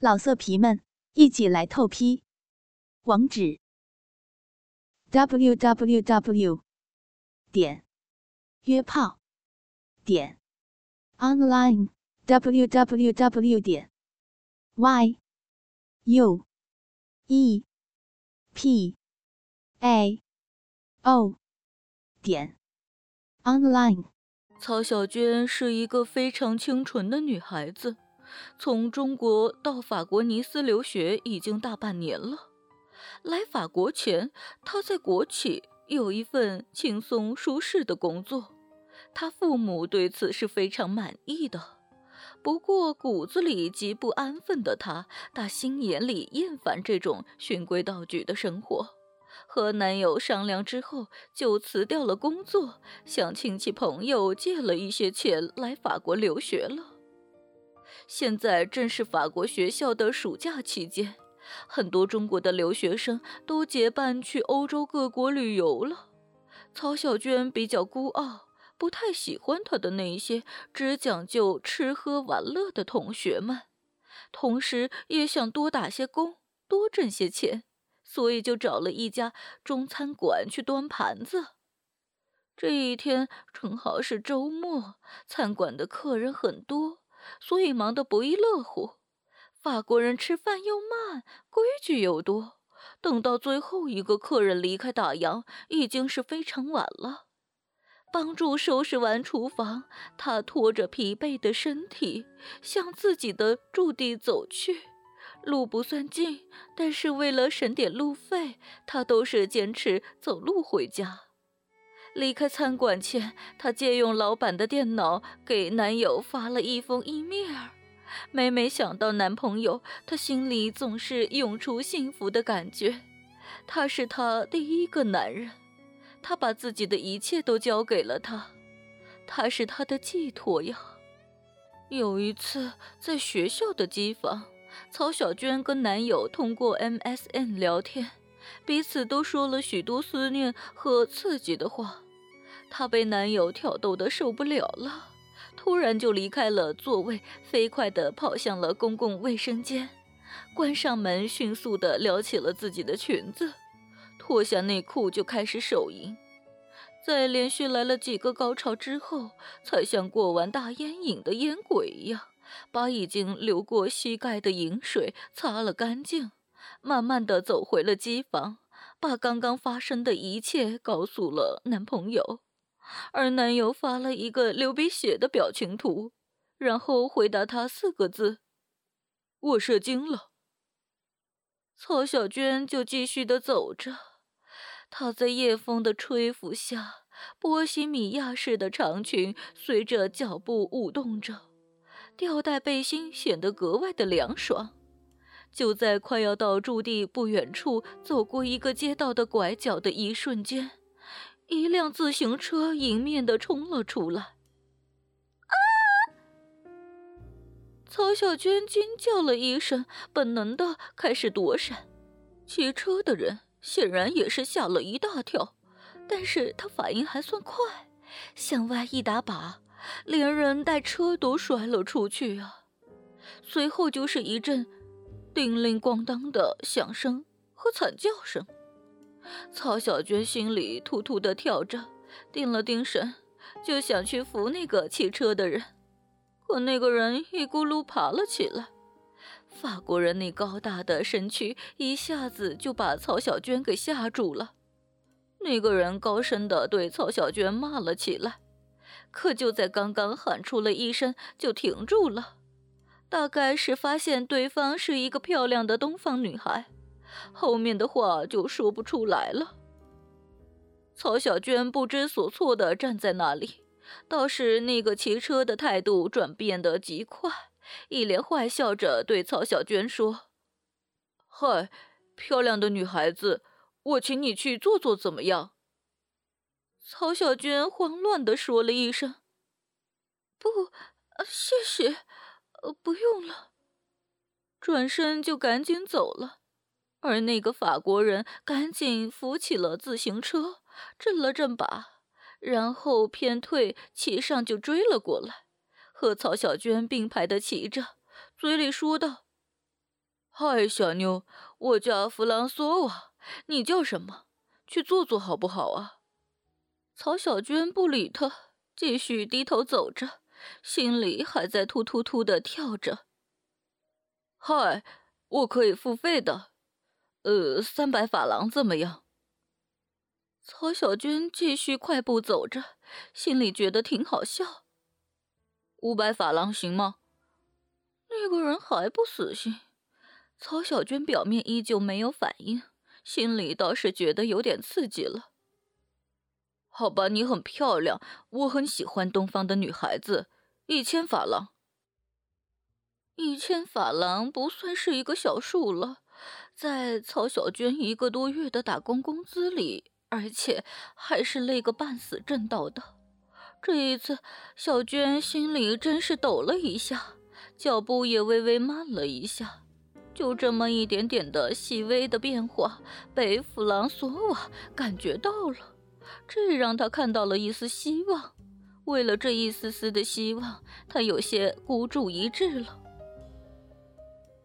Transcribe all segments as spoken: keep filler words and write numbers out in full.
老色皮们，一起来透批！网址 ：www 点约炮点 online www 点 y u e p a o 点 online。曹小娟是一个非常清纯的女孩子。从中国到法国尼斯留学已经大半年了。来法国前，他在国企有一份轻松舒适的工作，他父母对此是非常满意的。不过骨子里极不安分的他，打心眼里厌烦这种循规蹈矩的生活。和男友商量之后，就辞掉了工作，向亲戚朋友借了一些钱来法国留学了。现在正是法国学校的暑假期间，很多中国的留学生都结伴去欧洲各国旅游了。曹小娟比较孤傲，不太喜欢她的那一些只讲究吃喝玩乐的同学们，同时也想多打些工，多挣些钱，所以就找了一家中餐馆去端盘子。这一天正好是周末，餐馆的客人很多，所以忙得不亦乐乎。法国人吃饭又慢，规矩又多，等到最后一个客人离开打烊，已经是非常晚了。帮助收拾完厨房，他拖着疲惫的身体向自己的驻地走去。路不算近，但是为了省点路费，他都是坚持走路回家。离开餐馆前，他借用老板的电脑给男友发了一封 email。每每想到男朋友，他心里总是涌出幸福的感觉。他是他第一个男人，他把自己的一切都交给了他，他是他的寄托呀。有一次在学校的机房，曹小娟跟男友通过 M S N 聊天，彼此都说了许多思念和刺激的话。她被男友挑逗得受不了了，突然就离开了座位，飞快地跑向了公共卫生间，关上门，迅速地撩起了自己的裙子，脱下内裤就开始手淫。在连续来了几个高潮之后，才像过完大烟瘾的烟鬼一样，把已经流过膝盖的饮水擦了干净，慢慢地走回了机房，把刚刚发生的一切告诉了男朋友。而男友发了一个流鼻血的表情图，然后回答他四个字：我射精了。曹小娟就继续地走着，她在夜风的吹拂下，波西米亚式的长裙随着脚步舞动着，吊带背心显得格外的凉爽。就在快要到驻地不远处，走过一个街道的拐角的一瞬间，一辆自行车迎面地冲了出来。啊！曹小娟惊叫了一声，本能地开始躲闪。骑车的人显然也是吓了一大跳，但是他反应还算快，向外一打把，连人带车都摔了出去啊！随后就是一阵叮铃咣当的响声和惨叫声。曹小娟心里突突地跳着，定了定神，就想去扶那个骑车的人，可那个人一咕噜爬了起来。法国人那高大的身躯一下子就把曹小娟给吓住了。那个人高声地对曹小娟骂了起来，可就在刚刚喊出了一声就停住了，大概是发现对方是一个漂亮的东方女孩，后面的话就说不出来了。曹小娟不知所措地站在那里，倒是那个骑车的态度转变得极快，一脸坏笑着对曹小娟说：嗨，漂亮的女孩子，我请你去坐坐怎么样？曹小娟慌乱地说了一声：不，谢谢，不用了。转身就赶紧走了。而那个法国人赶紧扶起了自行车，震了震把，然后偏退，骑上就追了过来，和曹小娟并排地骑着，嘴里说道：嗨，小妞，我叫弗朗索瓦，你叫什么？去坐坐好不好啊？曹小娟不理他，继续低头走着，心里还在突突突地跳着。嗨，我可以付费的，呃，三百法郎怎么样？曹小娟继续快步走着，心里觉得挺好笑。五百法郎行吗？那个人还不死心。曹小娟表面依旧没有反应，心里倒是觉得有点刺激了。好吧，你很漂亮，我很喜欢东方的女孩子，一千法郎。一千法郎不算是一个小数了，在曹小娟一个多月的打工工资里，而且还是累个半死挣到的。这一次，小娟心里真是抖了一下，脚步也微微慢了一下。就这么一点点的细微的变化，被弗朗索瓦感觉到了，这让他看到了一丝希望。为了这一丝丝的希望，他有些孤注一掷了。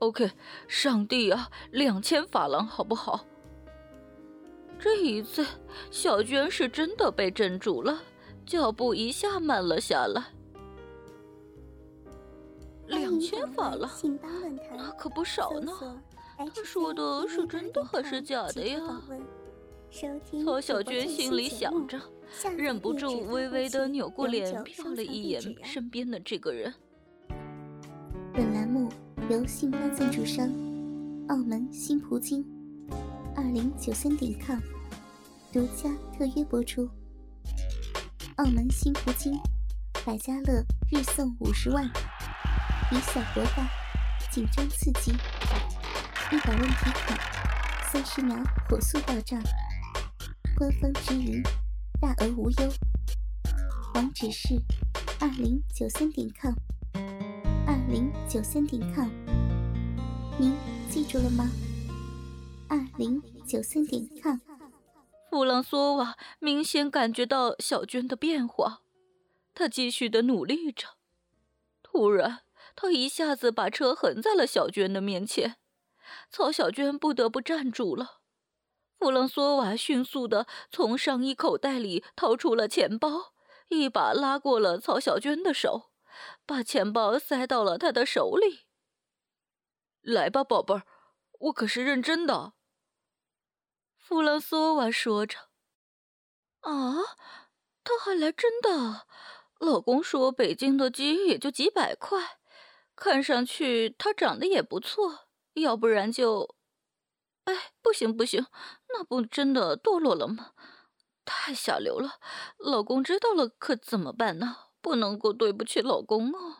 OK， 上帝啊，两千法郎好不好？这一次，小娟是真的被镇住了，脚步一下慢了下来。两千法郎，那可不少呢。他说的是真的还是假的呀？曹小娟心里想着，忍不住微微地扭过脸瞟了一眼身边的这个人。本栏目由信邦赞助商澳门新葡京二零九三点 com 独家特约播出。澳门新葡京百家乐日送五十万。以小博大，紧张刺激，一百问题卡，三十秒火速到账。官方直营，大额无忧。网址是二零九三点 com， 二零九三点 com。您记住了吗？二零九三点 com。弗朗索瓦明显感觉到小娟的变化，他继续的努力着，突然。他一下子把车横在了小娟的面前，曹小娟不得不站住了。弗朗索瓦迅速地从上衣口袋里掏出了钱包，一把拉过了曹小娟的手，把钱包塞到了她的手里。来吧，宝贝儿，我可是认真的。弗朗索瓦说着。啊，他还来真的？老公说北京的鸡也就几百块。看上去他长得也不错，要不然就……哎，不行不行，那不真的堕落了吗？太下流了，老公知道了可怎么办呢？不能够对不起老公哦。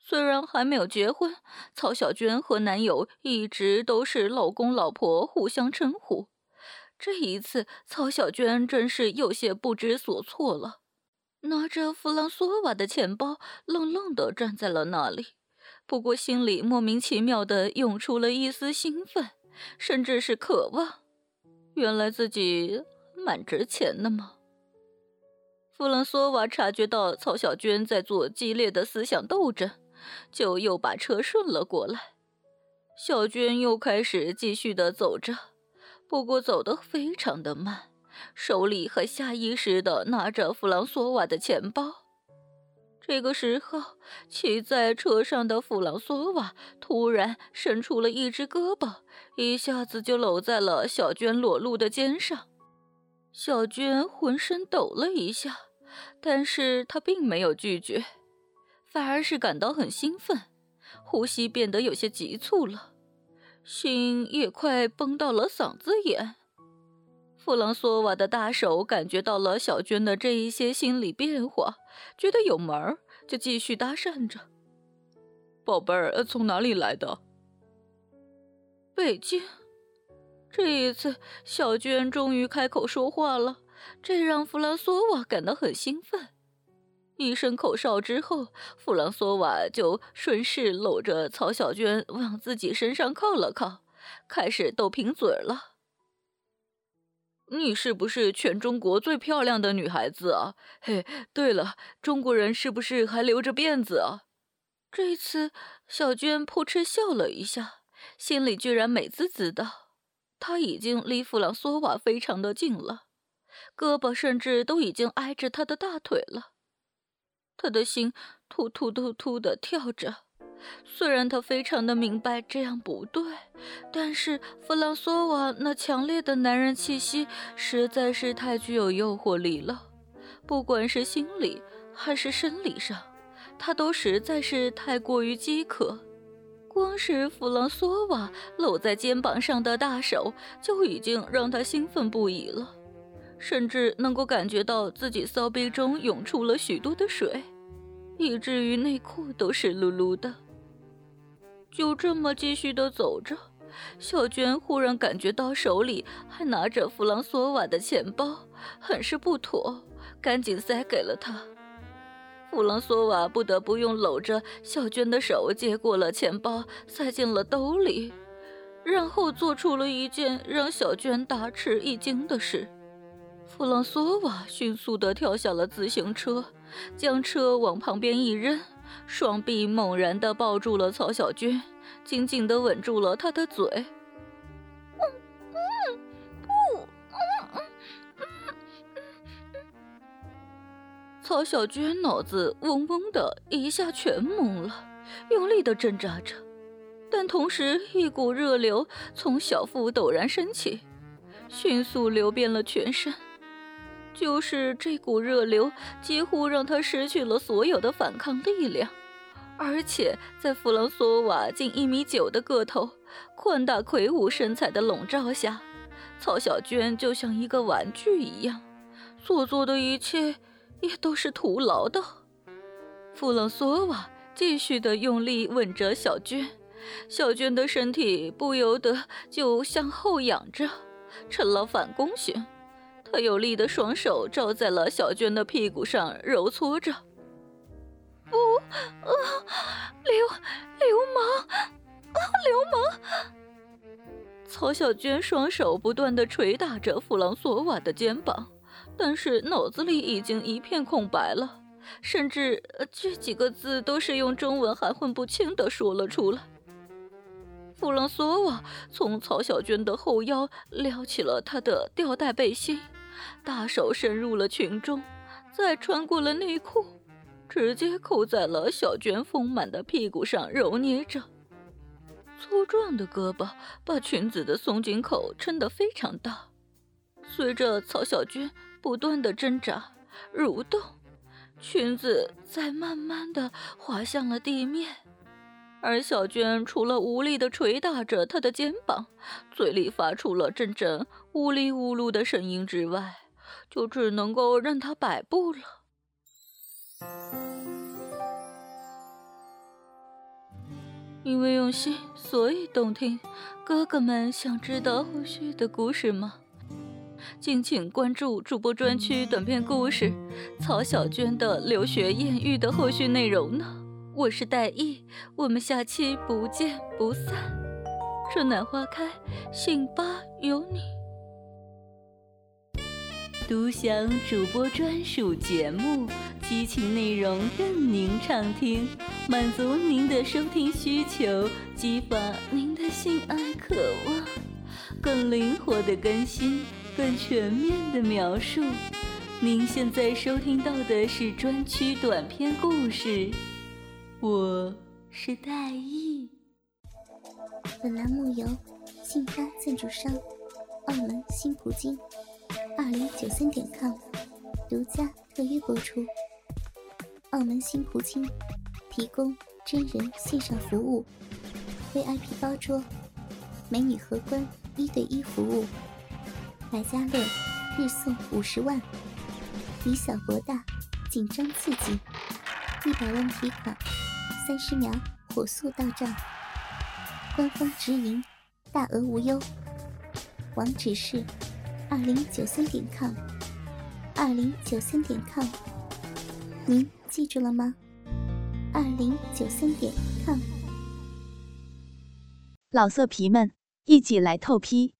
虽然还没有结婚，曹小娟和男友一直都是老公老婆互相称呼。这一次，曹小娟真是有些不知所措了。拿着弗朗索瓦的钱包，愣愣地站在了那里，不过心里莫名其妙地涌出了一丝兴奋，甚至是渴望。原来自己蛮值钱的嘛。弗朗索瓦察觉到曹小娟在做激烈的思想斗争，就又把车顺了过来。小娟又开始继续地走着，不过走得非常的慢。手里还下意识地拿着弗朗索瓦的钱包。这个时候，骑在车上的弗朗索瓦突然伸出了一只胳膊，一下子就搂在了小娟裸露的肩上。小娟浑身抖了一下，但是她并没有拒绝，反而是感到很兴奋，呼吸变得有些急促了，心也快绷到了嗓子眼。弗朗索瓦的大手感觉到了小娟的这一些心理变化，觉得有门儿，就继续搭讪着。宝贝儿，从哪里来的？北京。这一次，小娟终于开口说话了，这让弗朗索瓦感到很兴奋。一声口哨之后，弗朗索瓦就顺势搂着曹小娟往自己身上靠了靠，开始斗贫嘴了。你是不是全中国最漂亮的女孩子啊？嘿，对了，中国人是不是还留着辫子啊？这一次，小娟扑哧笑了一下，心里居然美滋滋的。他已经离弗朗索瓦非常的近了，胳膊甚至都已经挨着他的大腿了。他的心突突突突的跳着，虽然他非常的明白这样不对，但是弗朗索瓦那强烈的男人气息实在是太具有诱惑力了，不管是心理还是生理上，他都实在是太过于饥渴。光是弗朗索瓦搂在肩膀上的大手就已经让他兴奋不已了，甚至能够感觉到自己骚逼中涌出了许多的水，以至于内裤都湿漉漉的。就这么继续的走着，小娟忽然感觉到手里还拿着弗朗索瓦的钱包，很是不妥，赶紧塞给了他。弗朗索瓦不得不用搂着小娟的手接过了钱包，塞进了兜里，然后做出了一件让小娟大吃一惊的事。弗朗索瓦迅速地跳下了自行车，将车往旁边一扔，双臂猛然地抱住了曹小娟，紧紧地吻住了她的嘴。嗯嗯不嗯嗯嗯、曹小娟脑子嗡嗡的一下全懵了，用力地挣扎着，但同时一股热流从小腹陡然升起，迅速流遍了全身。就是这股热流几乎让他失去了所有的反抗力量，而且在弗朗索瓦近一米九的个头、宽大魁梧身材的笼罩下，曹小娟就像一个玩具一样，所做的一切也都是徒劳的。弗朗索瓦继续的用力吻着小娟，小娟的身体不由得就向后仰着，成了反弓形。他有力的双手罩在了小娟的屁股上揉搓着。不、呃、流流氓、啊、流氓！曹小娟双手不断地捶打着弗朗索瓦的肩膀，但是脑子里已经一片空白了，甚至、呃、这几个字都是用中文含混不清地说了出来。弗朗索瓦从曹小娟的后腰撩起了她的吊带背心，大手伸入了裙中，再穿过了内裤，直接扣在了小娟丰满的屁股上揉捏着。粗壮的胳膊把裙子的松紧口撑得非常大，随着曹小娟不断的挣扎蠕动，裙子再慢慢的滑向了地面。而小娟除了无力地捶打着他的肩膀，嘴里发出了阵阵呜哩呜噜的声音之外，就只能够任他摆布了。因为用心，所以动听。哥哥们想知道后续的故事吗？敬请关注主播专区短篇故事《曹小娟的留学艳遇》的后续内容呢。我是戴毅，我们下期不见不散。春暖花开，信吧有你。独享主播专属节目，激情内容任您畅听，满足您的收听需求，激发您的性爱渴望。更灵活的更新，更全面的描述。您现在收听到的是专区短篇故事。我是戴毅。本栏目由信发赞助商澳门新葡京二零九三点 com 独家特约播出。澳门新葡京提供真人线上服务 ，V I P 包桌、美女荷官一对一服务，百家乐日送五十万，以小博大，紧张刺激，一百万提款。三十秒火速到账，官方直营，大额无忧。网址是二零九三点 com， 二零九三点 com， 您记住了吗？二零九三点 com。老色皮们，一起来透批，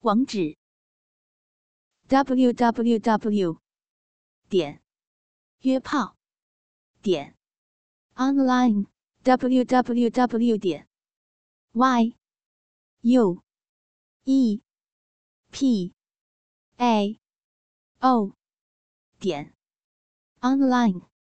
网址 www 点约炮点。Online, www. y U E P A O 点 online。